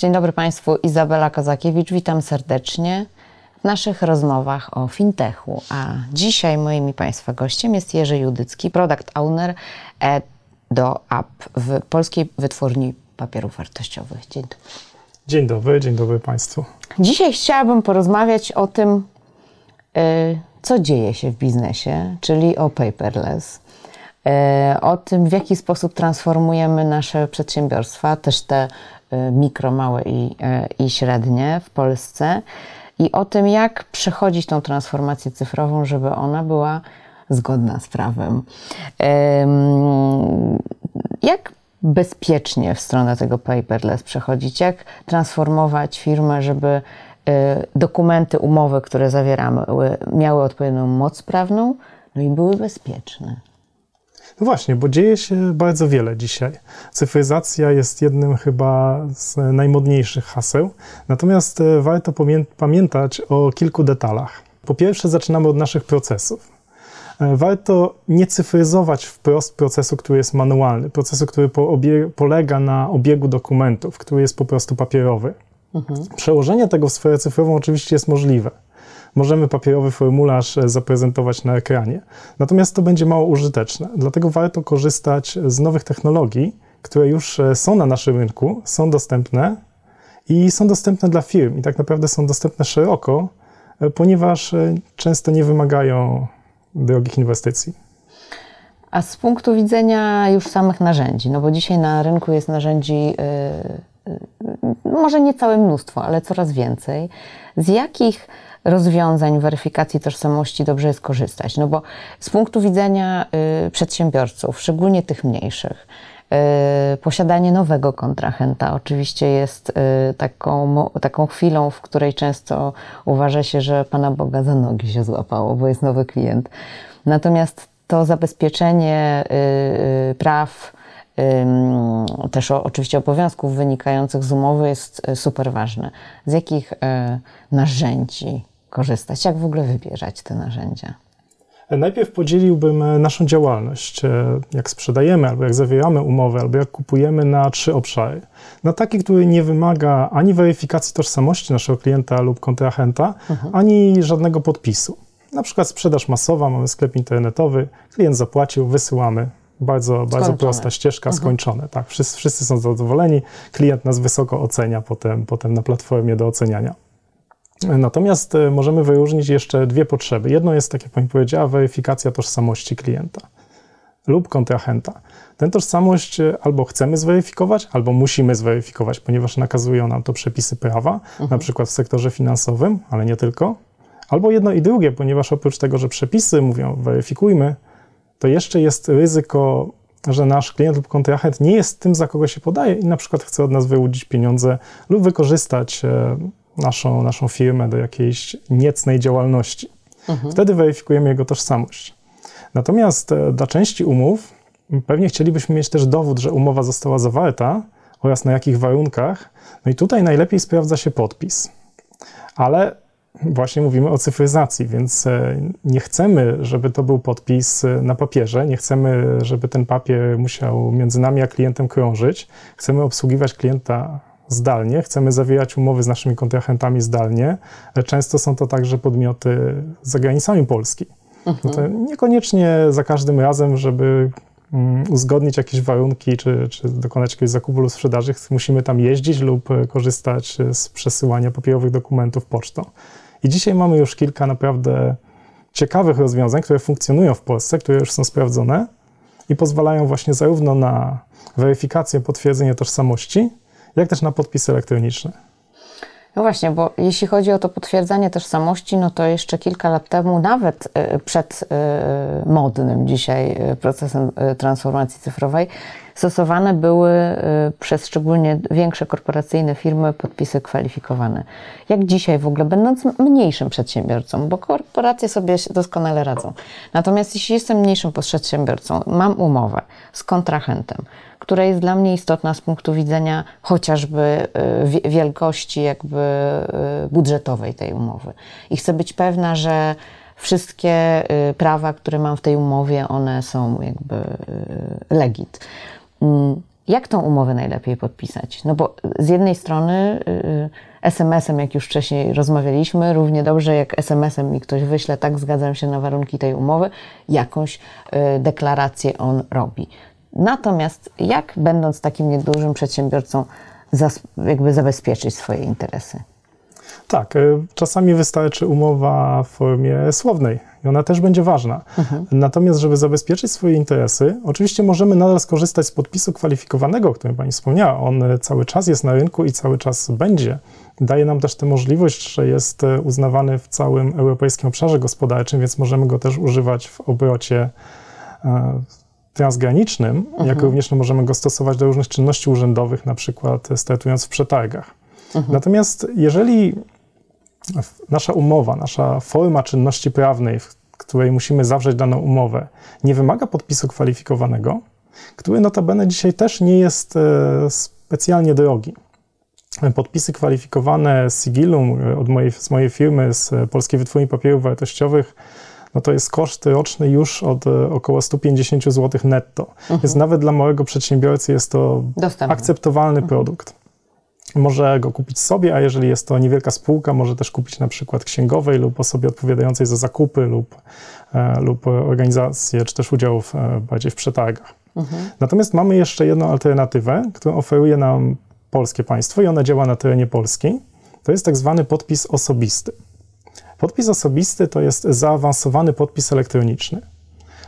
Dzień dobry Państwu, Izabela Kozakiewicz, witam serdecznie w naszych rozmowach o fintechu, a dzisiaj moim i Państwa gościem jest Jerzy Judycki, product owner eDO App w Polskiej Wytwórni Papierów Wartościowych. Dzień dobry. Dzień dobry Państwu. Dzisiaj chciałabym porozmawiać o tym, co dzieje się w biznesie, czyli o paperless, o tym, w jaki sposób transformujemy nasze przedsiębiorstwa, też te mikro, małe i średnie w Polsce i o tym, jak przechodzić tą transformację cyfrową, żeby ona była zgodna z prawem. Jak bezpiecznie w stronę tego paperless przechodzić? Jak transformować firmę, żeby dokumenty, umowy, które zawieramy, miały odpowiednią moc prawną, no i były bezpieczne? No właśnie, bo dzieje się bardzo wiele dzisiaj. Cyfryzacja jest jednym chyba z najmodniejszych haseł, natomiast warto pamiętać o kilku detalach. Po pierwsze, zaczynamy od naszych procesów. Warto nie cyfryzować wprost procesu, który jest manualny, procesu, który polega na obiegu dokumentów, który jest po prostu papierowy. Przełożenie tego w sferę cyfrową oczywiście jest możliwe. Możemy papierowy formularz zaprezentować na ekranie. Natomiast to będzie mało użyteczne. Dlatego warto korzystać z nowych technologii, które już są na naszym rynku, są dostępne i są dostępne dla firm. I tak naprawdę są dostępne szeroko, ponieważ często nie wymagają drogich inwestycji. A z punktu widzenia już samych narzędzi, no bo dzisiaj na rynku jest narzędzi może nie całe mnóstwo, ale coraz więcej. Z jakich rozwiązań weryfikacji tożsamości dobrze jest korzystać? No bo z punktu widzenia przedsiębiorców, szczególnie tych mniejszych, posiadanie nowego kontrahenta oczywiście jest taką chwilą, w której często uważa się, że Pana Boga za nogi się złapało, bo jest nowy klient. Natomiast to zabezpieczenie praw, też oczywiście obowiązków wynikających z umowy jest super ważne. Z jakich narzędzi korzystać? Jak w ogóle wybierać te narzędzia? Najpierw podzieliłbym naszą działalność, jak sprzedajemy, albo jak zawieramy umowę, albo jak kupujemy, na trzy obszary. Na taki, który nie wymaga ani weryfikacji tożsamości naszego klienta lub kontrahenta, ani żadnego podpisu. Na przykład sprzedaż masowa, mamy sklep internetowy, klient zapłacił, wysyłamy. Bardzo prosta ścieżka, skończone. Tak, wszyscy są zadowoleni, klient nas wysoko ocenia potem na platformie do oceniania. Natomiast możemy wyróżnić jeszcze dwie potrzeby. Jedną jest, tak jak Pani powiedziała, weryfikacja tożsamości klienta lub kontrahenta. Tę tożsamość albo chcemy zweryfikować, albo musimy zweryfikować, ponieważ nakazują nam to przepisy prawa, na przykład w sektorze finansowym, ale nie tylko. Albo jedno i drugie, ponieważ oprócz tego, że przepisy mówią weryfikujmy, to jeszcze jest ryzyko, że nasz klient lub kontrahent nie jest tym, za kogo się podaje i na przykład chce od nas wyłudzić pieniądze lub wykorzystać naszą firmę do jakiejś niecnej działalności. Wtedy weryfikujemy jego tożsamość. Natomiast dla części umów pewnie chcielibyśmy mieć też dowód, że umowa została zawarta oraz na jakich warunkach. No i tutaj najlepiej sprawdza się podpis. Ale właśnie mówimy o cyfryzacji, więc nie chcemy, żeby to był podpis na papierze, nie chcemy, żeby ten papier musiał między nami a klientem krążyć. Chcemy obsługiwać klienta zdalnie, chcemy zawierać umowy z naszymi kontrahentami zdalnie. Często są to także podmioty za granicami Polski. To niekoniecznie za każdym razem, żeby uzgodnić jakieś warunki, czy dokonać jakiegoś zakupu lub sprzedaży, musimy tam jeździć lub korzystać z przesyłania papierowych dokumentów pocztą. I dzisiaj mamy już kilka naprawdę ciekawych rozwiązań, które funkcjonują w Polsce, które już są sprawdzone i pozwalają właśnie zarówno na weryfikację, potwierdzenie tożsamości, jak też na podpisy elektroniczne. No właśnie, bo jeśli chodzi o to potwierdzanie tożsamości, no to jeszcze kilka lat temu, nawet przed modnym dzisiaj procesem transformacji cyfrowej, stosowane były przez szczególnie większe korporacyjne firmy podpisy kwalifikowane. Jak dzisiaj w ogóle, będąc mniejszym przedsiębiorcą, bo korporacje sobie doskonale radzą. Natomiast jeśli jestem mniejszym przedsiębiorcą, mam umowę z kontrahentem, która jest dla mnie istotna z punktu widzenia chociażby wielkości jakby budżetowej tej umowy. I chcę być pewna, że wszystkie prawa, które mam w tej umowie, one są jakby legit. Jak tą umowę najlepiej podpisać? No bo z jednej strony SMS-em, jak już wcześniej rozmawialiśmy, równie dobrze jak SMS-em mi ktoś wyśle, tak zgadzam się na warunki tej umowy, jakąś deklarację on robi. Natomiast jak, będąc takim niedużym przedsiębiorcą, jakby zabezpieczyć swoje interesy? Tak, czasami wystarczy umowa w formie słownej i ona też będzie ważna. Mhm. Natomiast, żeby zabezpieczyć swoje interesy, oczywiście możemy nadal skorzystać z podpisu kwalifikowanego, o którym Pani wspomniała. On cały czas jest na rynku i cały czas będzie. Daje nam też tę możliwość, że jest uznawany w całym europejskim obszarze gospodarczym, więc możemy go też używać w obrocie transgranicznym, mhm. jak również możemy go stosować do różnych czynności urzędowych, na przykład startując w przetargach. Mhm. Natomiast jeżeli nasza umowa, nasza forma czynności prawnej, w której musimy zawrzeć daną umowę, nie wymaga podpisu kwalifikowanego, który notabene dzisiaj też nie jest specjalnie drogi. Podpisy kwalifikowane z Sigillum z mojej firmy, z Polskiej Wytwórni Papierów Wartościowych, no to jest koszt roczny już od około 150 zł netto. Mhm. Więc nawet dla małego przedsiębiorcy jest to akceptowalny mhm. produkt. Może go kupić sobie, a jeżeli jest to niewielka spółka, może też kupić na przykład księgowej lub osobie odpowiadającej za zakupy lub organizację, czy też udział bardziej w przetargach. Mhm. Natomiast mamy jeszcze jedną alternatywę, którą oferuje nam polskie państwo i ona działa na terenie Polski. To jest tak zwany podpis osobisty. Podpis osobisty to jest zaawansowany podpis elektroniczny.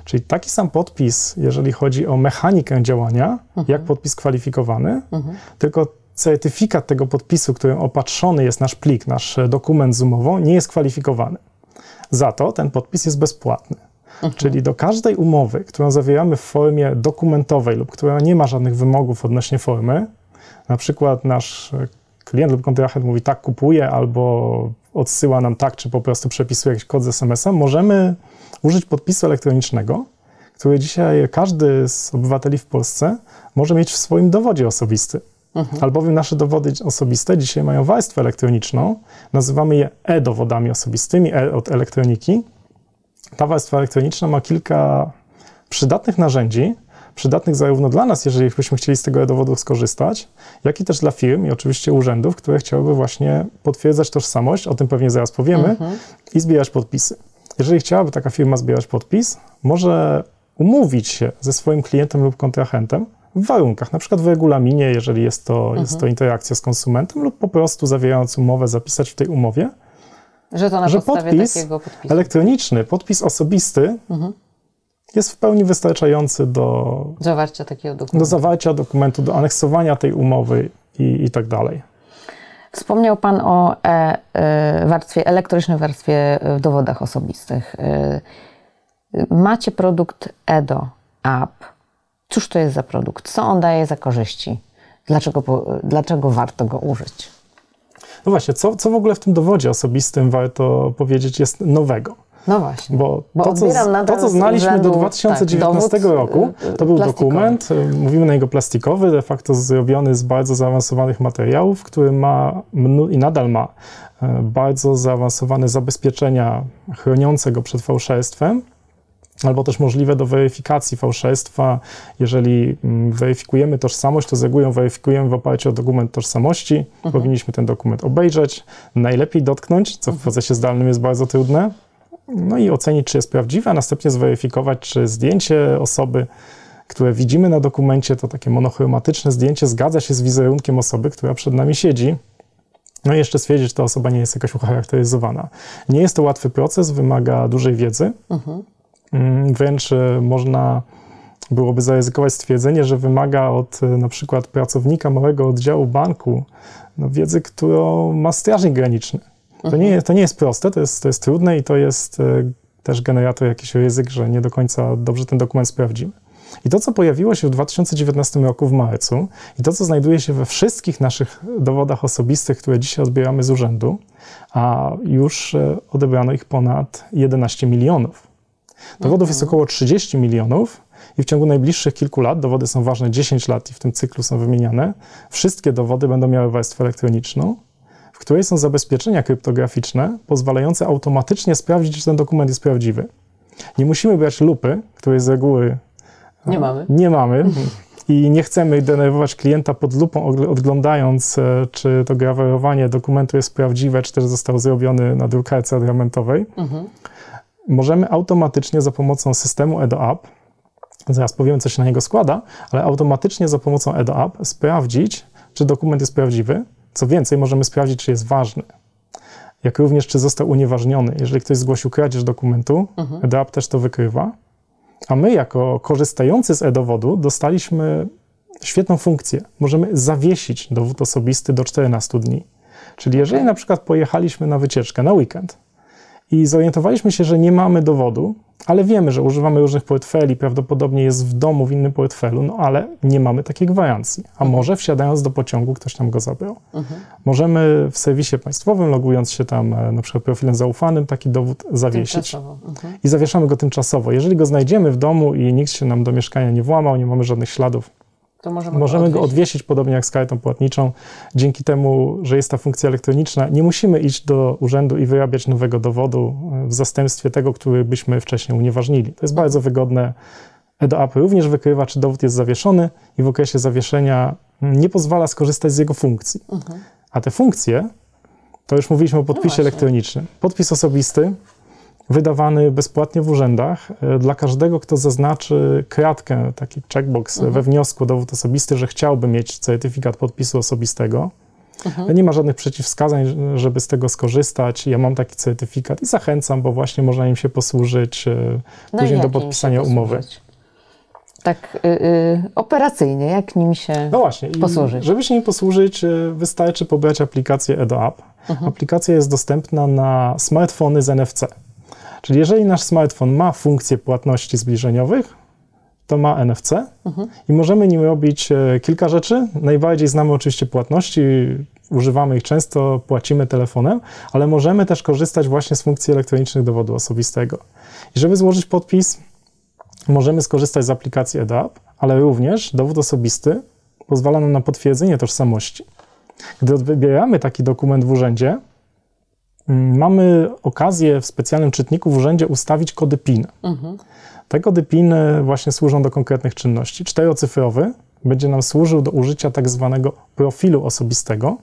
Czyli taki sam podpis, jeżeli chodzi o mechanikę działania, mhm. jak podpis kwalifikowany, mhm. tylko certyfikat tego podpisu, którym opatrzony jest nasz plik, nasz dokument z umową, nie jest kwalifikowany. Za to ten podpis jest bezpłatny. Mhm. Czyli do każdej umowy, którą zawieramy w formie dokumentowej lub która nie ma żadnych wymogów odnośnie formy, na przykład nasz klient lub kontrahent mówi tak, kupuje, albo odsyła nam tak, czy po prostu przepisuje jakiś kod z SMS-a, możemy użyć podpisu elektronicznego, który dzisiaj każdy z obywateli w Polsce może mieć w swoim dowodzie osobistym. Mhm. Albowiem nasze dowody osobiste dzisiaj mają warstwę elektroniczną, nazywamy je e-dowodami osobistymi, e od elektroniki. Ta warstwa elektroniczna ma kilka przydatnych narzędzi, przydatnych zarówno dla nas, jeżeli byśmy chcieli z tego e-dowodu skorzystać, jak i też dla firm i oczywiście urzędów, które chciałyby właśnie potwierdzać tożsamość, o tym pewnie zaraz powiemy, mhm. i zbierać podpisy. Jeżeli chciałaby taka firma zbierać podpis, może umówić się ze swoim klientem lub kontrahentem w warunkach, na przykład w regulaminie, jeżeli jest to interakcja z konsumentem, lub po prostu zawierając umowę, zapisać w tej umowie, że to na podstawie takiego podpisu elektroniczny, podpis osobisty jest w pełni wystarczający do zawarcia takiego dokumentu, do aneksowania tej umowy i tak dalej. Wspomniał Pan o elektronicznej warstwie w dowodach osobistych. Macie produkt eDO App. Cóż to jest za produkt? Co on daje za korzyści? Dlaczego warto go użyć? No właśnie, co w ogóle w tym dowodzie osobistym, warto powiedzieć, jest nowego? No właśnie, bo to, co znaliśmy do 2019 roku, to był dokument, mówimy na niego plastikowy, de facto zrobiony z bardzo zaawansowanych materiałów, który ma i nadal ma bardzo zaawansowane zabezpieczenia chroniące go przed fałszerstwem, albo też możliwe do weryfikacji fałszerstwa. Jeżeli weryfikujemy tożsamość, to z reguły weryfikujemy w oparciu o dokument tożsamości. Mhm. Powinniśmy ten dokument obejrzeć, najlepiej dotknąć, co w procesie zdalnym jest bardzo trudne, no i ocenić, czy jest prawdziwe, a następnie zweryfikować, czy zdjęcie osoby, które widzimy na dokumencie, to takie monochromatyczne zdjęcie, zgadza się z wizerunkiem osoby, która przed nami siedzi. No i jeszcze stwierdzić, że ta osoba nie jest jakoś ucharakteryzowana. Nie jest to łatwy proces, wymaga dużej wiedzy. Mhm. Wręcz można byłoby zaryzykować stwierdzenie, że wymaga od na przykład pracownika małego oddziału banku wiedzy, którą ma strażnik graniczny. To nie jest proste, to jest trudne i to jest też generator jakiś ryzyk, że nie do końca dobrze ten dokument sprawdzimy. I to, co pojawiło się w 2019 roku w marcu i to, co znajduje się we wszystkich naszych dowodach osobistych, które dzisiaj odbieramy z urzędu, a już odebrano ich ponad 11 milionów. Dowodów jest około 30 milionów i w ciągu najbliższych kilku lat, dowody są ważne 10 lat i w tym cyklu są wymieniane, wszystkie dowody będą miały warstwę elektroniczną, w której są zabezpieczenia kryptograficzne pozwalające automatycznie sprawdzić, czy ten dokument jest prawdziwy. Nie musimy brać lupy, której z reguły nie mamy. i nie chcemy denerwować klienta pod lupą, odglądając, czy to grawerowanie dokumentu jest prawdziwe, czy też został zrobiony na drukarce adramentowej. Mhm. Możemy automatycznie za pomocą systemu eDO App, zaraz powiem, co się na niego składa, ale automatycznie za pomocą eDO App sprawdzić, czy dokument jest prawdziwy. Co więcej, możemy sprawdzić, czy jest ważny. Jak również, czy został unieważniony. Jeżeli ktoś zgłosił kradzież dokumentu, eDO App też to wykrywa. A my, jako korzystający z e-dowodu, dostaliśmy świetną funkcję. Możemy zawiesić dowód osobisty do 14 dni. Czyli jeżeli na przykład pojechaliśmy na wycieczkę na weekend i zorientowaliśmy się, że nie mamy dowodu, ale wiemy, że używamy różnych portfeli, prawdopodobnie jest w domu w innym portfelu, no ale nie mamy takiej gwarancji. A może wsiadając do pociągu ktoś nam go zabrał. Możemy w serwisie państwowym, logując się tam na przykład profilem zaufanym, taki dowód zawiesić. I zawieszamy go tymczasowo. Jeżeli go znajdziemy w domu i nikt się nam do mieszkania nie włamał, nie mamy żadnych śladów, to możemy go odwiesić, podobnie jak z kartą płatniczą. Dzięki temu, że jest ta funkcja elektroniczna, nie musimy iść do urzędu i wyrabiać nowego dowodu w zastępstwie tego, który byśmy wcześniej unieważnili. To jest bardzo wygodne. eDO App również wykrywa, czy dowód jest zawieszony i w okresie zawieszenia nie pozwala skorzystać z jego funkcji. A te funkcje, to już mówiliśmy o podpisie elektronicznym. Podpis osobisty wydawany bezpłatnie w urzędach dla każdego, kto zaznaczy kratkę, taki checkbox we wniosku o dowód osobisty, że chciałby mieć certyfikat podpisu osobistego. Nie ma żadnych przeciwwskazań, żeby z tego skorzystać. Ja mam taki certyfikat i zachęcam, bo właśnie można im się posłużyć później do podpisania umowy. Tak operacyjnie, jak nim się posłużyć? Żeby się nim posłużyć, wystarczy pobrać aplikację eDO App. Aplikacja jest dostępna na smartfony z NFC. Czyli jeżeli nasz smartfon ma funkcję płatności zbliżeniowych, to ma NFC i możemy nim robić kilka rzeczy. Najbardziej znamy oczywiście płatności, używamy ich często, płacimy telefonem, ale możemy też korzystać właśnie z funkcji elektronicznych dowodu osobistego. I żeby złożyć podpis, możemy skorzystać z aplikacji eDO App, ale również dowód osobisty pozwala nam na potwierdzenie tożsamości. Gdy odbieramy taki dokument w urzędzie, mamy okazję w specjalnym czytniku w urzędzie ustawić kody PIN. Te kody PIN właśnie służą do konkretnych czynności. 4-cyfrowy będzie nam służył do użycia tak zwanego profilu osobistego.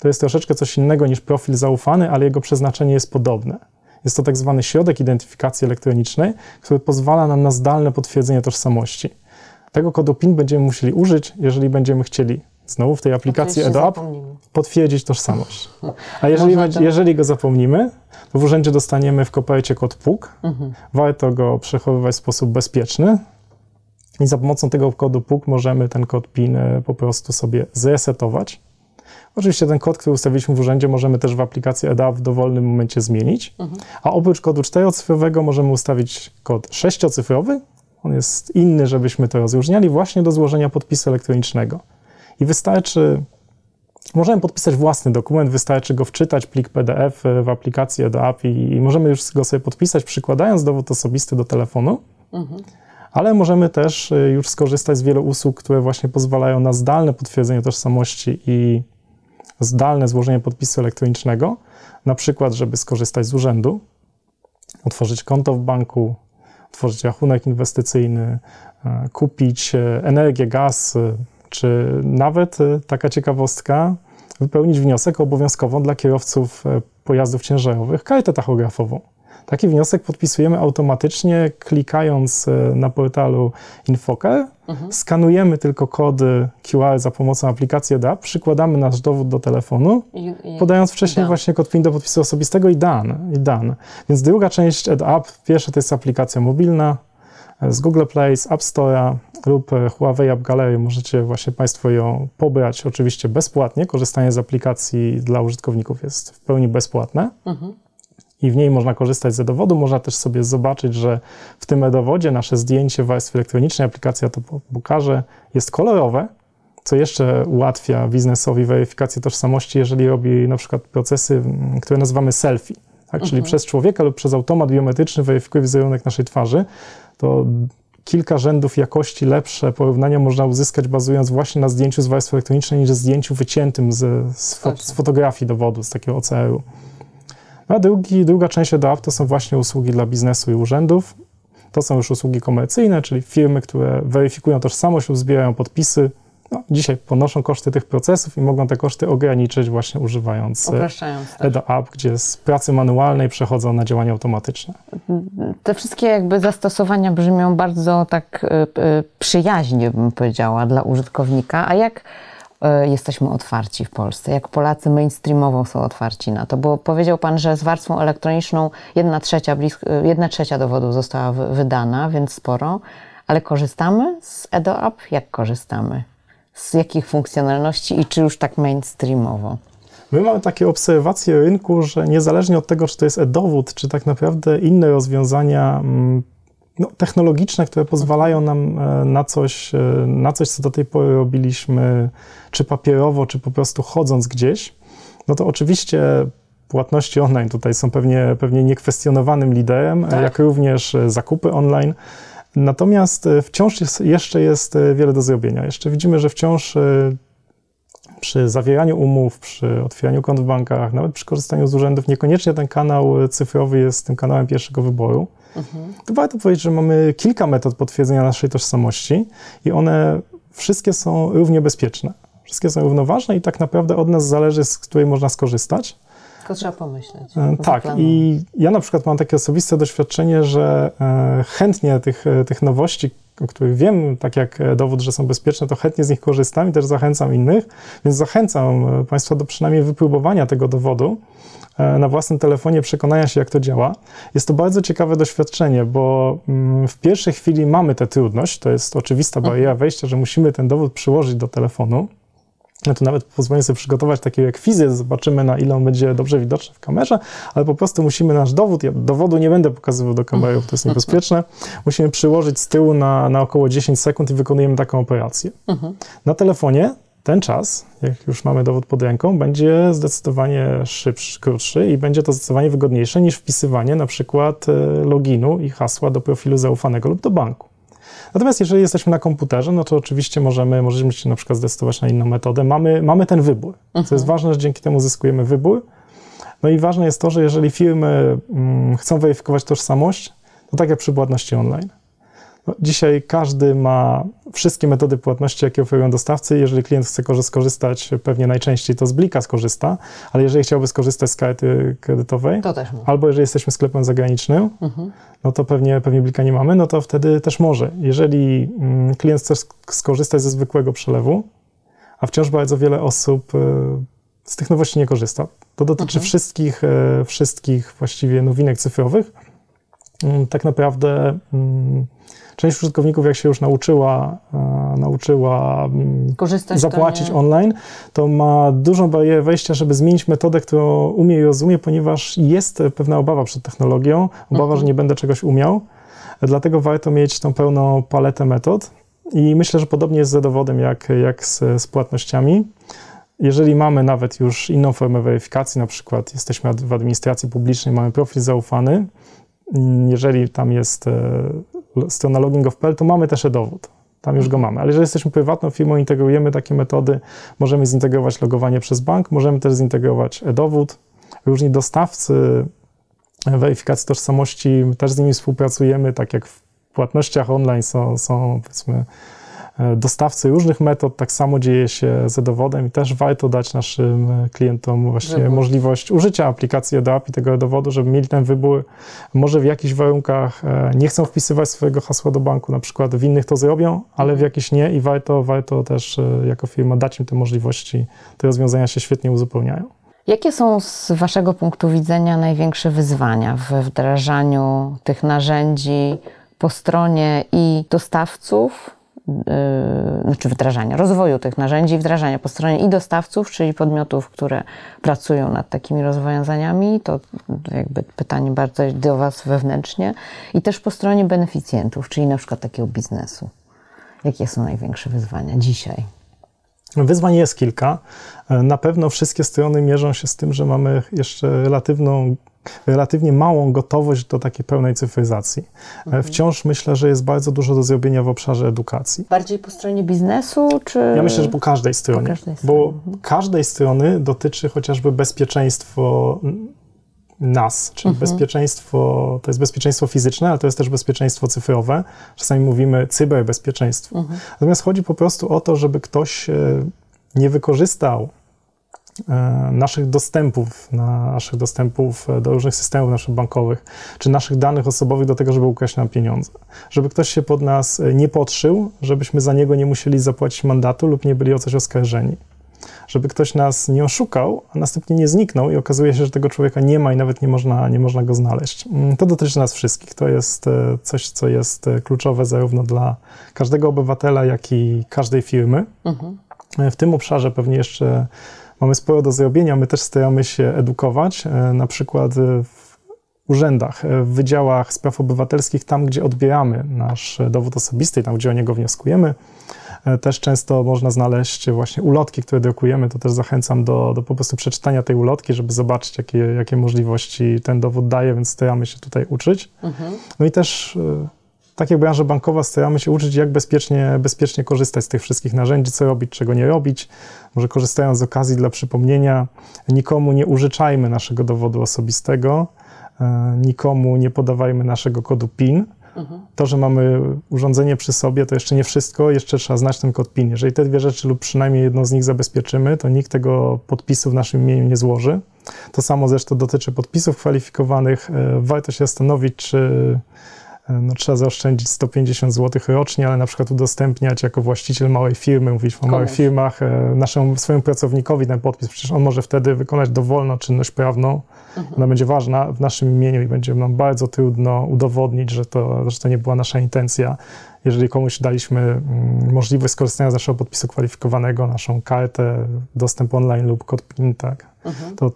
To jest troszeczkę coś innego niż profil zaufany, ale jego przeznaczenie jest podobne. Jest to tak zwany środek identyfikacji elektronicznej, który pozwala nam na zdalne potwierdzenie tożsamości. Tego kodu PIN będziemy musieli użyć, jeżeli będziemy chcieli znowu w tej aplikacji eDO App potwierdzić tożsamość. A jeżeli go zapomnimy, to w urzędzie dostaniemy w kopercie kod PUK. Warto go przechowywać w sposób bezpieczny i za pomocą tego kodu PUK możemy ten kod PIN po prostu sobie zresetować. Oczywiście ten kod, który ustawiliśmy w urzędzie, możemy też w aplikacji eDO App w dowolnym momencie zmienić. A oprócz kodu 4-cyfrowego możemy ustawić kod 6-cyfrowy. On jest inny, żebyśmy to rozróżniali, właśnie do złożenia podpisu elektronicznego. I wystarczy, możemy podpisać własny dokument, wystarczy go wczytać, plik PDF w aplikacji eDO App i możemy już go sobie podpisać, przykładając dowód osobisty do telefonu, ale możemy też już skorzystać z wielu usług, które właśnie pozwalają na zdalne potwierdzenie tożsamości i zdalne złożenie podpisu elektronicznego, na przykład, żeby skorzystać z urzędu, otworzyć konto w banku, otworzyć rachunek inwestycyjny, kupić energię, gaz, czy nawet, taka ciekawostka, wypełnić wniosek obowiązkową dla kierowców pojazdów ciężarowych kartę tachografową. Taki wniosek podpisujemy automatycznie, klikając na portalu InfoCar, skanujemy tylko kody QR za pomocą aplikacji eDO App, przykładamy nasz dowód do telefonu, podając wcześniej właśnie kod PIN do podpisu osobistego i done. Więc druga część eDO App, pierwsza to jest aplikacja mobilna, z Google Play, z App Store'a lub Huawei App Gallery możecie właśnie Państwo ją pobrać oczywiście bezpłatnie. Korzystanie z aplikacji dla użytkowników jest w pełni bezpłatne i w niej można korzystać z e-dowodu. Można też sobie zobaczyć, że w tym e-dowodzie nasze zdjęcie w warstwie elektronicznej, aplikacja to pokaże, jest kolorowe, co jeszcze ułatwia biznesowi weryfikację tożsamości, jeżeli robi na przykład procesy, które nazywamy selfie, tak? Czyli przez człowieka lub przez automat biometryczny weryfikuje wizerunek naszej twarzy. To kilka rzędów jakości lepsze porównania można uzyskać, bazując właśnie na zdjęciu z warstwy elektronicznej, niż zdjęciu wyciętym z fotografii dowodu, z takiego OCR-u. A druga część eDO App to są właśnie usługi dla biznesu i urzędów. To są już usługi komercyjne, czyli firmy, które weryfikują tożsamość lub zbierają podpisy. No, dzisiaj ponoszą koszty tych procesów i mogą te koszty ograniczyć właśnie używając eDO App, gdzie z pracy manualnej przechodzą na działania automatyczne. Te wszystkie jakby zastosowania brzmią bardzo tak przyjaźnie, bym powiedziała, dla użytkownika. A jak jesteśmy otwarci w Polsce? Jak Polacy mainstreamowo są otwarci na to? Bo powiedział Pan, że z warstwą elektroniczną 1/3 dowodów została wydana, więc sporo. Ale korzystamy z eDO App? Jak korzystamy? Z jakich funkcjonalności i czy już tak mainstreamowo? My mamy takie obserwacje rynku, że niezależnie od tego, czy to jest e-dowód, czy tak naprawdę inne rozwiązania technologiczne, które pozwalają nam na coś, co do tej pory robiliśmy, czy papierowo, czy po prostu chodząc gdzieś, no to oczywiście płatności online tutaj są pewnie niekwestionowanym liderem, tak, jak również zakupy online. Natomiast wciąż jeszcze jest wiele do zrobienia. Jeszcze widzimy, że wciąż przy zawieraniu umów, przy otwieraniu kont w bankach, nawet przy korzystaniu z urzędów, niekoniecznie ten kanał cyfrowy jest tym kanałem pierwszego wyboru. Mhm. To warto powiedzieć, że mamy kilka metod potwierdzenia naszej tożsamości i one wszystkie są równie bezpieczne. Wszystkie są równoważne i tak naprawdę od nas zależy, z której można skorzystać. Tylko trzeba pomyśleć. Tak. I ja na przykład mam takie osobiste doświadczenie, że chętnie tych nowości, o których wiem, tak jak dowód, że są bezpieczne, to chętnie z nich korzystam i też zachęcam innych, więc zachęcam Państwa do przynajmniej wypróbowania tego dowodu na własnym telefonie, przekonania się, jak to działa. Jest to bardzo ciekawe doświadczenie, bo w pierwszej chwili mamy tę trudność, to jest oczywista bariera wejścia, że musimy ten dowód przyłożyć do telefonu. No to nawet pozwolę sobie przygotować taki rekwizyt, zobaczymy, na ile on będzie dobrze widoczny w kamerze, ale po prostu musimy nasz dowód, ja dowodu nie będę pokazywał do kamery, bo to jest niebezpieczne, musimy przyłożyć z tyłu na około 10 sekund i wykonujemy taką operację. Na telefonie ten czas, jak już mamy dowód pod ręką, będzie zdecydowanie szybszy, krótszy i będzie to zdecydowanie wygodniejsze niż wpisywanie na przykład loginu i hasła do profilu zaufanego lub do banku. Natomiast jeżeli jesteśmy na komputerze, no to oczywiście możemy się na przykład zdecydować na inną metodę. Mamy ten wybór, co jest ważne, że dzięki temu zyskujemy wybór. No i ważne jest to, że jeżeli firmy chcą weryfikować tożsamość, to tak jak przy płatności online. No, dzisiaj każdy ma wszystkie metody płatności, jakie oferują dostawcy. Jeżeli klient chce skorzystać, pewnie najczęściej to z Blika skorzysta, ale jeżeli chciałby skorzystać z karty kredytowej, to też albo jeżeli jesteśmy sklepem zagranicznym, no to pewnie Blika nie mamy, no to wtedy też może. Jeżeli klient chce skorzystać ze zwykłego przelewu, a wciąż bardzo wiele osób z tych nowości nie korzysta, to dotyczy wszystkich właściwie nowinek cyfrowych, tak naprawdę część użytkowników, jak się już nauczyła korzystać, zapłacić online, to ma dużą barierę wejścia, żeby zmienić metodę, którą umie i rozumie, ponieważ jest pewna obawa przed technologią, obawa, że nie będę czegoś umiał. Dlatego warto mieć tą pełną paletę metod i myślę, że podobnie jest z dowodem jak z płatnościami. Jeżeli mamy nawet już inną formę weryfikacji, na przykład jesteśmy w administracji publicznej, mamy profil zaufany, jeżeli tam jest strona login.gov.pl, to mamy też e-dowód. Tam już go mamy. Ale jeżeli jesteśmy prywatną firmą, integrujemy takie metody, możemy zintegrować logowanie przez bank, możemy też zintegrować e-dowód. Różni dostawcy weryfikacji tożsamości, też z nimi współpracujemy, tak jak w płatnościach online są powiedzmy dostawcy różnych metod, tak samo dzieje się z e-dowodem i też warto dać naszym klientom właśnie możliwość użycia aplikacji eDO App i tego e-dowodu, żeby mieli ten wybór. Może w jakichś warunkach nie chcą wpisywać swojego hasła do banku, na przykład w innych to zrobią, ale w jakichś nie i warto też jako firma dać im te możliwości. Te rozwiązania się świetnie uzupełniają. Jakie są z Waszego punktu widzenia największe wyzwania we wdrażaniu tych narzędzi po stronie i dostawców, rozwoju tych narzędzi, wdrażania po stronie i dostawców, czyli podmiotów, które pracują nad takimi rozwiązaniami, to jakby pytanie bardzo do Was wewnętrznie, i też po stronie beneficjentów, czyli na przykład takiego biznesu. Jakie są największe wyzwania dzisiaj? Wyzwań jest kilka. Na pewno wszystkie strony mierzą się z tym, że mamy jeszcze relatywnie małą gotowość do takiej pełnej cyfryzacji. Wciąż myślę, że jest bardzo dużo do zrobienia w obszarze edukacji. Bardziej po stronie biznesu, czy... Ja myślę, że po każdej stronie, bo każdej strony dotyczy chociażby bezpieczeństwo nas, czyli bezpieczeństwo, to jest bezpieczeństwo fizyczne, ale to jest też bezpieczeństwo cyfrowe. Czasami mówimy cyberbezpieczeństwo. Natomiast chodzi po prostu o to, żeby ktoś nie wykorzystał naszych dostępów do różnych systemów naszych bankowych, czy naszych danych osobowych do tego, żeby ukraść nam pieniądze. Żeby ktoś się pod nas nie podszył, żebyśmy za niego nie musieli zapłacić mandatu lub nie byli o coś oskarżeni. Żeby ktoś nas nie oszukał, a następnie nie zniknął i okazuje się, że tego człowieka nie ma i nawet nie można go znaleźć. To dotyczy nas wszystkich. To jest coś, co jest kluczowe zarówno dla każdego obywatela, jak i każdej firmy. W tym obszarze pewnie jeszcze mamy sporo do zrobienia. My też staramy się edukować, na przykład w urzędach, w wydziałach spraw obywatelskich, tam gdzie odbieramy nasz dowód osobisty, tam gdzie o niego wnioskujemy. Też często można znaleźć właśnie ulotki, które drukujemy. To też zachęcam do po prostu przeczytania tej ulotki, żeby zobaczyć, jakie możliwości ten dowód daje, więc staramy się tutaj uczyć. No i też tak jak branża bankowa staramy się uczyć, jak bezpiecznie korzystać z tych wszystkich narzędzi, co robić, czego nie robić. Może korzystając z okazji dla przypomnienia, nikomu nie użyczajmy naszego dowodu osobistego, nikomu nie podawajmy naszego kodu PIN. To, że mamy urządzenie przy sobie, to jeszcze nie wszystko, jeszcze trzeba znać ten kod PIN. Jeżeli te dwie rzeczy lub przynajmniej jedną z nich zabezpieczymy, to nikt tego podpisu w naszym imieniu nie złoży. To samo zresztą dotyczy podpisów kwalifikowanych. Warto się zastanowić, czy trzeba zaoszczędzić 150 zł rocznie, ale na przykład udostępniać jako właściciel małej firmy, mówiliśmy o małych firmach, swojemu pracownikowi ten podpis. Przecież on może wtedy wykonać dowolną czynność prawną. Ona będzie ważna w naszym imieniu i będzie nam bardzo trudno udowodnić, że to nie była nasza intencja. Jeżeli komuś daliśmy możliwość skorzystania z naszego podpisu kwalifikowanego, naszą kartę, dostęp online lub kod PIN, to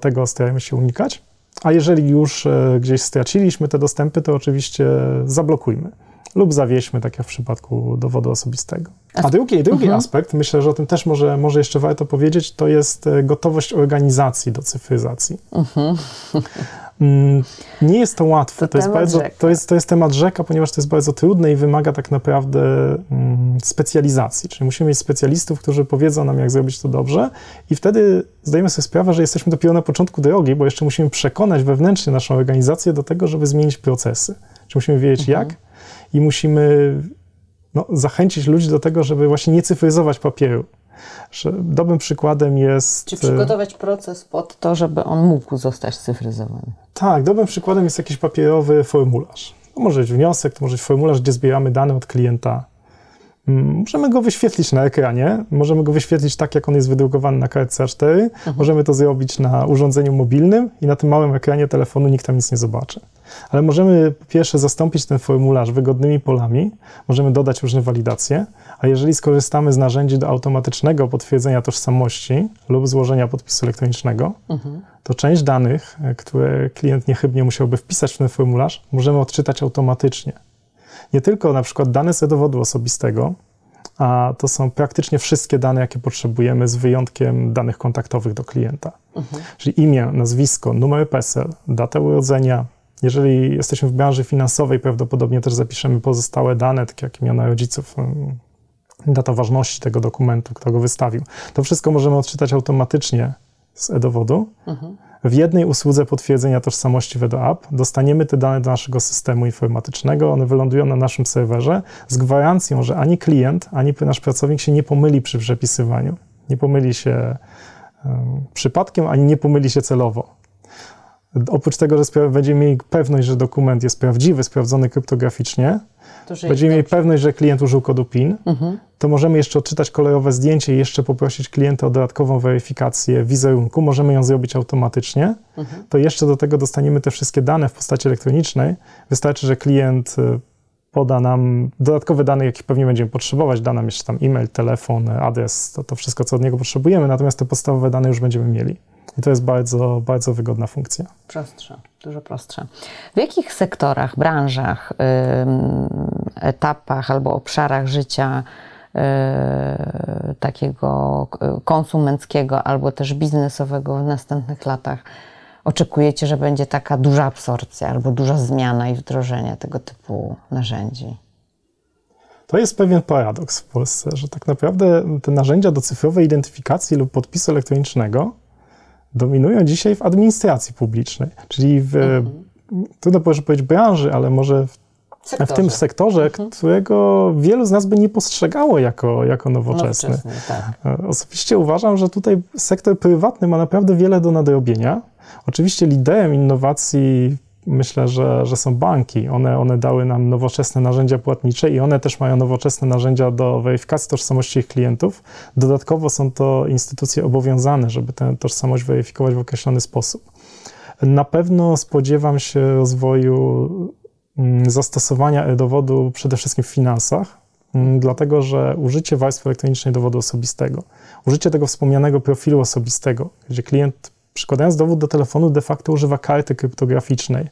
tego starajmy się unikać. A jeżeli już gdzieś straciliśmy te dostępy, to oczywiście zablokujmy lub zawieźmy, tak jak w przypadku dowodu osobistego. A drugi aspekt, myślę, że o tym też może jeszcze warto powiedzieć, to jest gotowość organizacji do cyfryzacji. Nie jest to łatwe, to jest temat rzeka, ponieważ to jest bardzo trudne i wymaga tak naprawdę specjalizacji, czyli musimy mieć specjalistów, którzy powiedzą nam, jak zrobić to dobrze i wtedy zdajemy sobie sprawę, że jesteśmy dopiero na początku drogi, bo jeszcze musimy przekonać wewnętrznie naszą organizację do tego, żeby zmienić procesy, czyli musimy wiedzieć jak i musimy zachęcić ludzi do tego, żeby właśnie nie cyfryzować papieru. Dobrym przykładem jest... Czy przygotować proces pod to, żeby on mógł zostać cyfryzowany? Tak, dobrym przykładem jest jakiś papierowy formularz. To może być wniosek, to może być formularz, gdzie zbieramy dane od klienta. Możemy go wyświetlić na ekranie, możemy go wyświetlić tak, jak on jest wydrukowany na kartce A4, możemy to zrobić na urządzeniu mobilnym i na tym małym ekranie telefonu nikt tam nic nie zobaczy. Ale możemy po pierwsze zastąpić ten formularz wygodnymi polami, możemy dodać różne walidacje, a jeżeli skorzystamy z narzędzi do automatycznego potwierdzenia tożsamości lub złożenia podpisu elektronicznego, to część danych, które klient niechybnie musiałby wpisać w ten formularz, możemy odczytać automatycznie. Nie tylko na przykład dane z dowodu osobistego, a to są praktycznie wszystkie dane, jakie potrzebujemy, z wyjątkiem danych kontaktowych do klienta. Czyli imię, nazwisko, numer PESEL, datę urodzenia. Jeżeli jesteśmy w branży finansowej, prawdopodobnie też zapiszemy pozostałe dane, takie jak imiona rodziców, data ważności tego dokumentu, kto go wystawił. To wszystko możemy odczytać automatycznie z e-dowodu. W jednej usłudze potwierdzenia tożsamości w eDO App dostaniemy te dane do naszego systemu informatycznego, one wylądują na naszym serwerze z gwarancją, że ani klient, ani nasz pracownik się nie pomyli przy przepisywaniu. Nie pomyli się przypadkiem, ani nie pomyli się celowo. Oprócz tego, że będziemy mieli pewność, że dokument jest prawdziwy, sprawdzony kryptograficznie, będziemy mieli pewność, że klient użył kodu PIN, to możemy jeszcze odczytać kolorowe zdjęcie i jeszcze poprosić klienta o dodatkową weryfikację wizerunku. Możemy ją zrobić automatycznie. To jeszcze do tego dostaniemy te wszystkie dane w postaci elektronicznej. Wystarczy, że klient poda nam dodatkowe dane, jakich pewnie będziemy potrzebować. Da nam jeszcze tam e-mail, telefon, adres, to wszystko, co od niego potrzebujemy. Natomiast te podstawowe dane już będziemy mieli. I to jest bardzo, bardzo wygodna funkcja. Prostsza, dużo prostsza. W jakich sektorach, branżach, etapach albo obszarach życia takiego konsumenckiego albo też biznesowego w następnych latach oczekujecie, że będzie taka duża absorpcja albo duża zmiana i wdrożenie tego typu narzędzi? To jest pewien paradoks w Polsce, że tak naprawdę te narzędzia do cyfrowej identyfikacji lub podpisu elektronicznego dominują dzisiaj w administracji publicznej, czyli w, trudno powiedzieć branży, ale może w tym sektorze, którego wielu z nas by nie postrzegało jako nowoczesny. Tak. Osobiście uważam, że tutaj sektor prywatny ma naprawdę wiele do nadrobienia. Oczywiście liderem innowacji myślę, że są banki. One dały nam nowoczesne narzędzia płatnicze i one też mają nowoczesne narzędzia do weryfikacji tożsamości ich klientów. Dodatkowo są to instytucje obowiązane, żeby tę tożsamość weryfikować w określony sposób. Na pewno spodziewam się rozwoju zastosowania e-dowodu przede wszystkim w finansach, dlatego że użycie warstwy elektronicznej dowodu osobistego, użycie tego wspomnianego profilu osobistego, gdzie klient przykładając dowód do telefonu de facto używa karty kryptograficznej.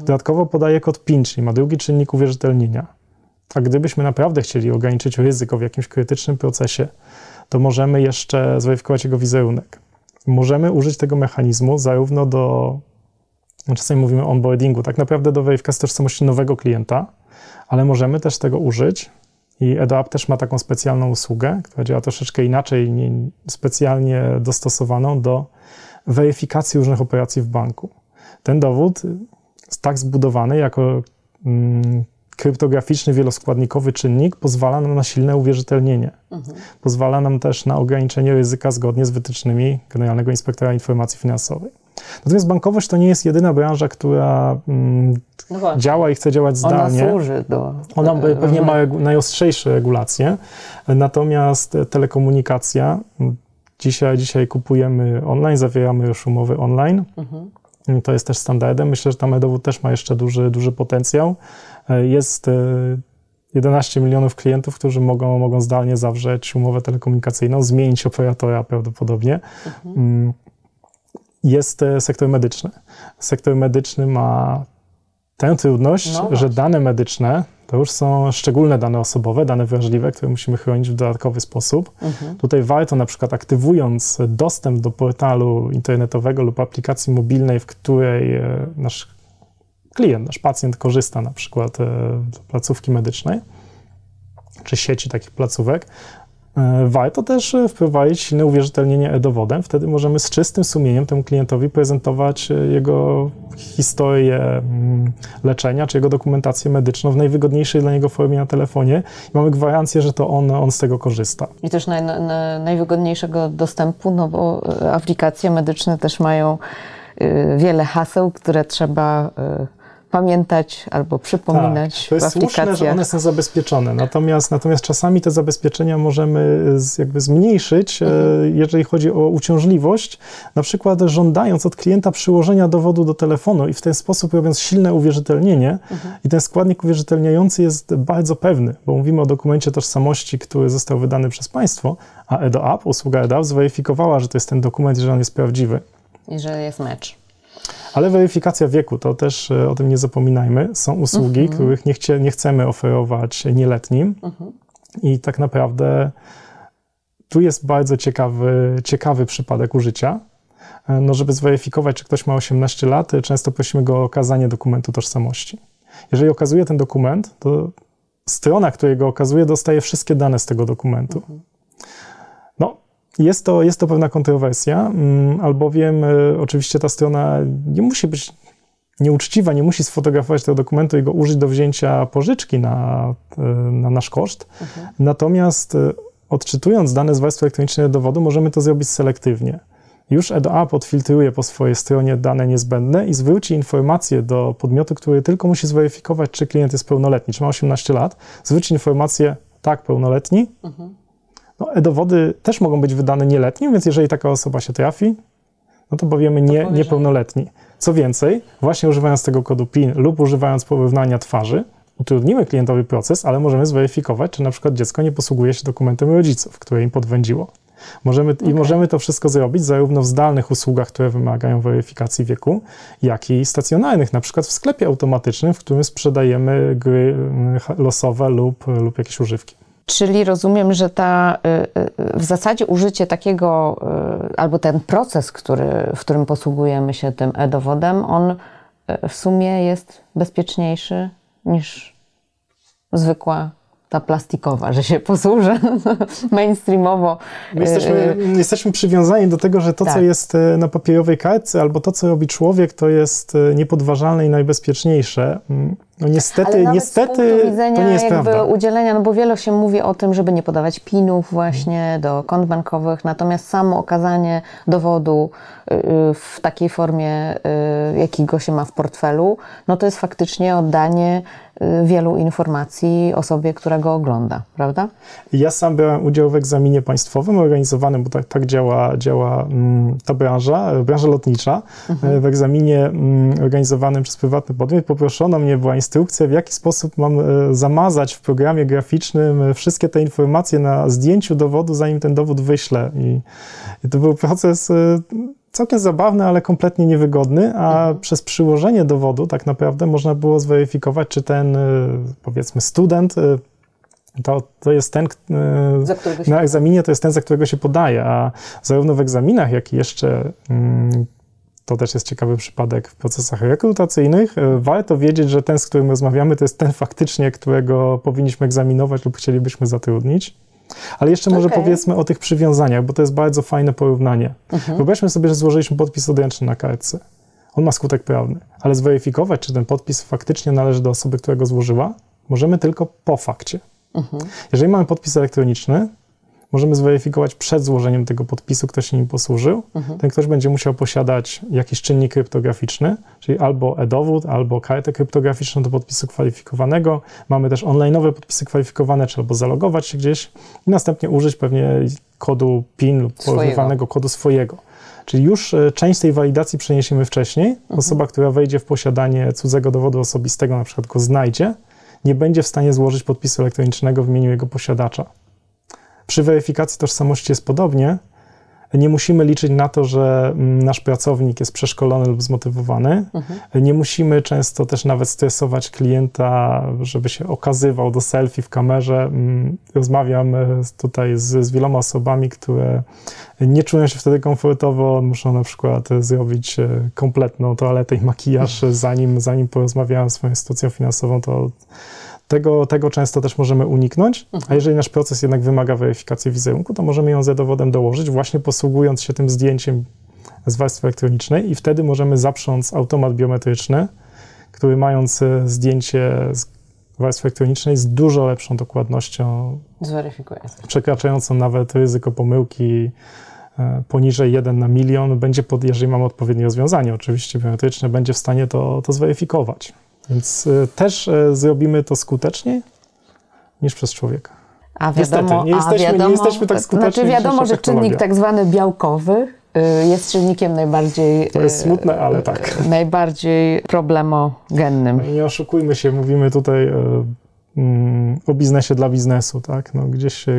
Dodatkowo podaje kod PIN, czyli ma drugi czynnik uwierzytelnienia. A gdybyśmy naprawdę chcieli ograniczyć ryzyko w jakimś krytycznym procesie, to możemy jeszcze zweryfikować jego wizerunek. Możemy użyć tego mechanizmu zarówno do, czasami mówimy onboardingu, tak naprawdę do weryfikacji tożsamości nowego klienta, ale możemy też tego użyć i eDO App też ma taką specjalną usługę, która działa troszeczkę inaczej, specjalnie dostosowaną do weryfikacji różnych operacji w banku. Ten dowód jest tak zbudowany jako kryptograficzny, wieloskładnikowy czynnik, pozwala nam na silne uwierzytelnienie. Pozwala nam też na ograniczenie ryzyka zgodnie z wytycznymi Generalnego Inspektora Informacji Finansowej. Natomiast bankowość to nie jest jedyna branża, która działa i chce działać zdalnie. Ona służy do... Ona pewnie ma najostrzejsze regulacje. Natomiast telekomunikacja... Dzisiaj kupujemy online, zawieramy już umowy online. To jest też standardem. Myślę, że tam e-dowód też ma jeszcze duży potencjał. Jest 11 milionów klientów, którzy mogą zdalnie zawrzeć umowę telekomunikacyjną, zmienić operatora prawdopodobnie. Jest sektor medyczny. Sektor medyczny ma tę trudność, że dane medyczne to już są szczególne dane osobowe, dane wrażliwe, które musimy chronić w dodatkowy sposób. Tutaj warto na przykład aktywując dostęp do portalu internetowego lub aplikacji mobilnej, w której nasz klient, nasz pacjent korzysta na przykład do placówki medycznej czy sieci takich placówek, warto też wprowadzić silne uwierzytelnienie e-dowodem. Wtedy możemy z czystym sumieniem temu klientowi prezentować jego historię leczenia czy jego dokumentację medyczną w najwygodniejszej dla niego formie na telefonie. I mamy gwarancję, że to on z tego korzysta. I też najwygodniejszego dostępu, no bo aplikacje medyczne też mają wiele haseł, które trzeba... pamiętać albo przypominać. Tak, to jest słuszne, że one są zabezpieczone, natomiast czasami te zabezpieczenia możemy jakby zmniejszyć, jeżeli chodzi o uciążliwość, na przykład żądając od klienta przyłożenia dowodu do telefonu i w ten sposób robiąc silne uwierzytelnienie i ten składnik uwierzytelniający jest bardzo pewny, bo mówimy o dokumencie tożsamości, który został wydany przez państwo, a eDO App, usługa eDO App zweryfikowała, że to jest ten dokument, że on jest prawdziwy. I że jest mecz. Ale weryfikacja wieku, to też o tym nie zapominajmy. Są usługi, których nie chcemy oferować nieletnim i tak naprawdę tu jest bardzo ciekawy przypadek użycia. No, żeby zweryfikować, czy ktoś ma 18 lat, często prosimy go o okazanie dokumentu tożsamości. Jeżeli okazuje ten dokument, to strona, której go okazuje, dostaje wszystkie dane z tego dokumentu. Jest to pewna kontrowersja, albowiem oczywiście ta strona nie musi być nieuczciwa, nie musi sfotografować tego dokumentu i go użyć do wzięcia pożyczki na nasz koszt. Natomiast odczytując dane z warstwy elektronicznej dowodu, możemy to zrobić selektywnie. Już eDO App odfiltruje po swojej stronie dane niezbędne i zwróci informację do podmiotu, który tylko musi zweryfikować, czy klient jest pełnoletni, czy ma 18 lat. Zwróci informację, tak, pełnoletni. E-dowody też mogą być wydane nieletnim, więc jeżeli taka osoba się trafi, no to powiemy niepełnoletni. Co więcej, właśnie używając tego kodu PIN lub używając porównania twarzy, utrudnimy klientowi proces, ale możemy zweryfikować, czy na przykład dziecko nie posługuje się dokumentem rodziców, które im podwędziło. Możemy to wszystko zrobić zarówno w zdalnych usługach, które wymagają weryfikacji wieku, jak i stacjonarnych, na przykład w sklepie automatycznym, w którym sprzedajemy gry losowe lub jakieś używki. Czyli rozumiem, że w zasadzie użycie takiego, albo ten proces, w którym posługujemy się tym e-dowodem, on w sumie jest bezpieczniejszy niż zwykła ta plastikowa, że się posłużę mainstreamowo. My jesteśmy przywiązani do tego, że to, co jest na papierowej kartce albo to, co robi człowiek, to jest niepodważalne i najbezpieczniejsze. No niestety, ale nawet z punktu widzenia to nie jest jakby prawda. Udzielenia, no bo wiele się mówi o tym, żeby nie podawać pinów właśnie do kont bankowych, natomiast samo okazanie dowodu w takiej formie, jakiego się ma w portfelu, no to jest faktycznie oddanie wielu informacji osobie, która go ogląda, prawda? Ja sam brałem udział w egzaminie państwowym organizowanym, bo tak działa ta branża lotnicza. Mhm. W egzaminie organizowanym przez prywatny podmiot poproszono mnie, była instrukcja, w jaki sposób mam zamazać w programie graficznym wszystkie te informacje na zdjęciu dowodu, zanim ten dowód wyślę. I to był proces całkiem zabawny, ale kompletnie niewygodny, a przez przyłożenie dowodu tak naprawdę można było zweryfikować, czy ten, powiedzmy, student to jest ten, na egzaminie to jest ten, za którego się podaje, a zarówno w egzaminach, jak i jeszcze to też jest ciekawy przypadek w procesach rekrutacyjnych. Warto wiedzieć, że ten, z którym rozmawiamy, to jest ten faktycznie, którego powinniśmy egzaminować lub chcielibyśmy zatrudnić. Ale jeszcze może powiedzmy o tych przywiązaniach, bo to jest bardzo fajne porównanie. Wyobraźmy sobie, że złożyliśmy podpis odręczny na kartce. On ma skutek prawny, ale zweryfikować, czy ten podpis faktycznie należy do osoby, która go złożyła, możemy tylko po fakcie. Jeżeli mamy podpis elektroniczny, możemy zweryfikować przed złożeniem tego podpisu, kto się nim posłużył. Ten ktoś będzie musiał posiadać jakiś czynnik kryptograficzny, czyli albo e-dowód, albo kartę kryptograficzną do podpisu kwalifikowanego. Mamy też online'owe podpisy kwalifikowane, trzeba zalogować się gdzieś i następnie użyć pewnie kodu PIN lub porównywanego kodu swojego. Czyli już część tej walidacji przeniesiemy wcześniej. Osoba, która wejdzie w posiadanie cudzego dowodu osobistego, na przykład go znajdzie, nie będzie w stanie złożyć podpisu elektronicznego w imieniu jego posiadacza. Przy weryfikacji tożsamości jest podobnie. Nie musimy liczyć na to, że nasz pracownik jest przeszkolony lub zmotywowany. Nie musimy często też nawet stresować klienta, żeby się okazywał do selfie w kamerze. Rozmawiam tutaj z wieloma osobami, które nie czują się wtedy komfortowo. Muszą na przykład zrobić kompletną toaletę i makijaż, zanim porozmawiałem z swoją sytuacją finansową, to Tego często też możemy uniknąć, a jeżeli nasz proces jednak wymaga weryfikacji wizerunku, to możemy ją z e-dowodem dołożyć, właśnie posługując się tym zdjęciem z warstwy elektronicznej i wtedy możemy zaprząc automat biometryczny, który mając zdjęcie z warstwy elektronicznej z dużo lepszą dokładnością, przekraczającą nawet ryzyko pomyłki poniżej 1 na 1 000 000, będzie, jeżeli mamy odpowiednie rozwiązanie oczywiście biometryczne, będzie w stanie to zweryfikować. Więc też zrobimy to skuteczniej niż przez człowieka. A wiadomo, niestety, nie jesteśmy tak skuteczni. Znaczy wiadomo, że czynnik tak zwany białkowy jest czynnikiem najbardziej... To jest smutne, ale tak. Najbardziej problemogennym. Nie oszukujmy się, mówimy tutaj o biznesie dla biznesu, tak? No,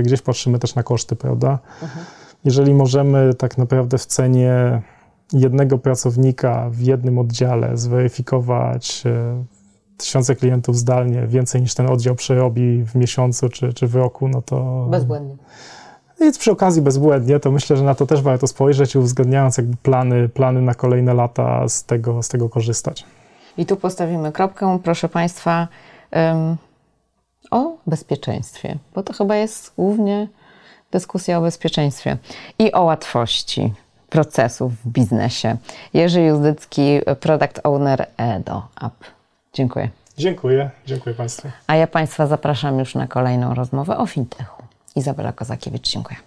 gdzieś patrzymy też na koszty, prawda? Jeżeli możemy tak naprawdę w cenie jednego pracownika w jednym oddziale zweryfikować tysiące klientów zdalnie, więcej niż ten oddział przerobi w miesiącu czy w roku, no to... Bezbłędnie. Więc przy okazji bezbłędnie, to myślę, że na to też warto spojrzeć i uwzględniając jakby plany na kolejne lata z tego korzystać. I tu postawimy kropkę, proszę Państwa, o bezpieczeństwie, bo to chyba jest głównie dyskusja o bezpieczeństwie i o łatwości procesów w biznesie. Jerzy Judycki, Product Owner eDO App. Dziękuję. Dziękuję Państwu. A ja Państwa zapraszam już na kolejną rozmowę o fintechu. Izabela Kozakiewicz, dziękuję.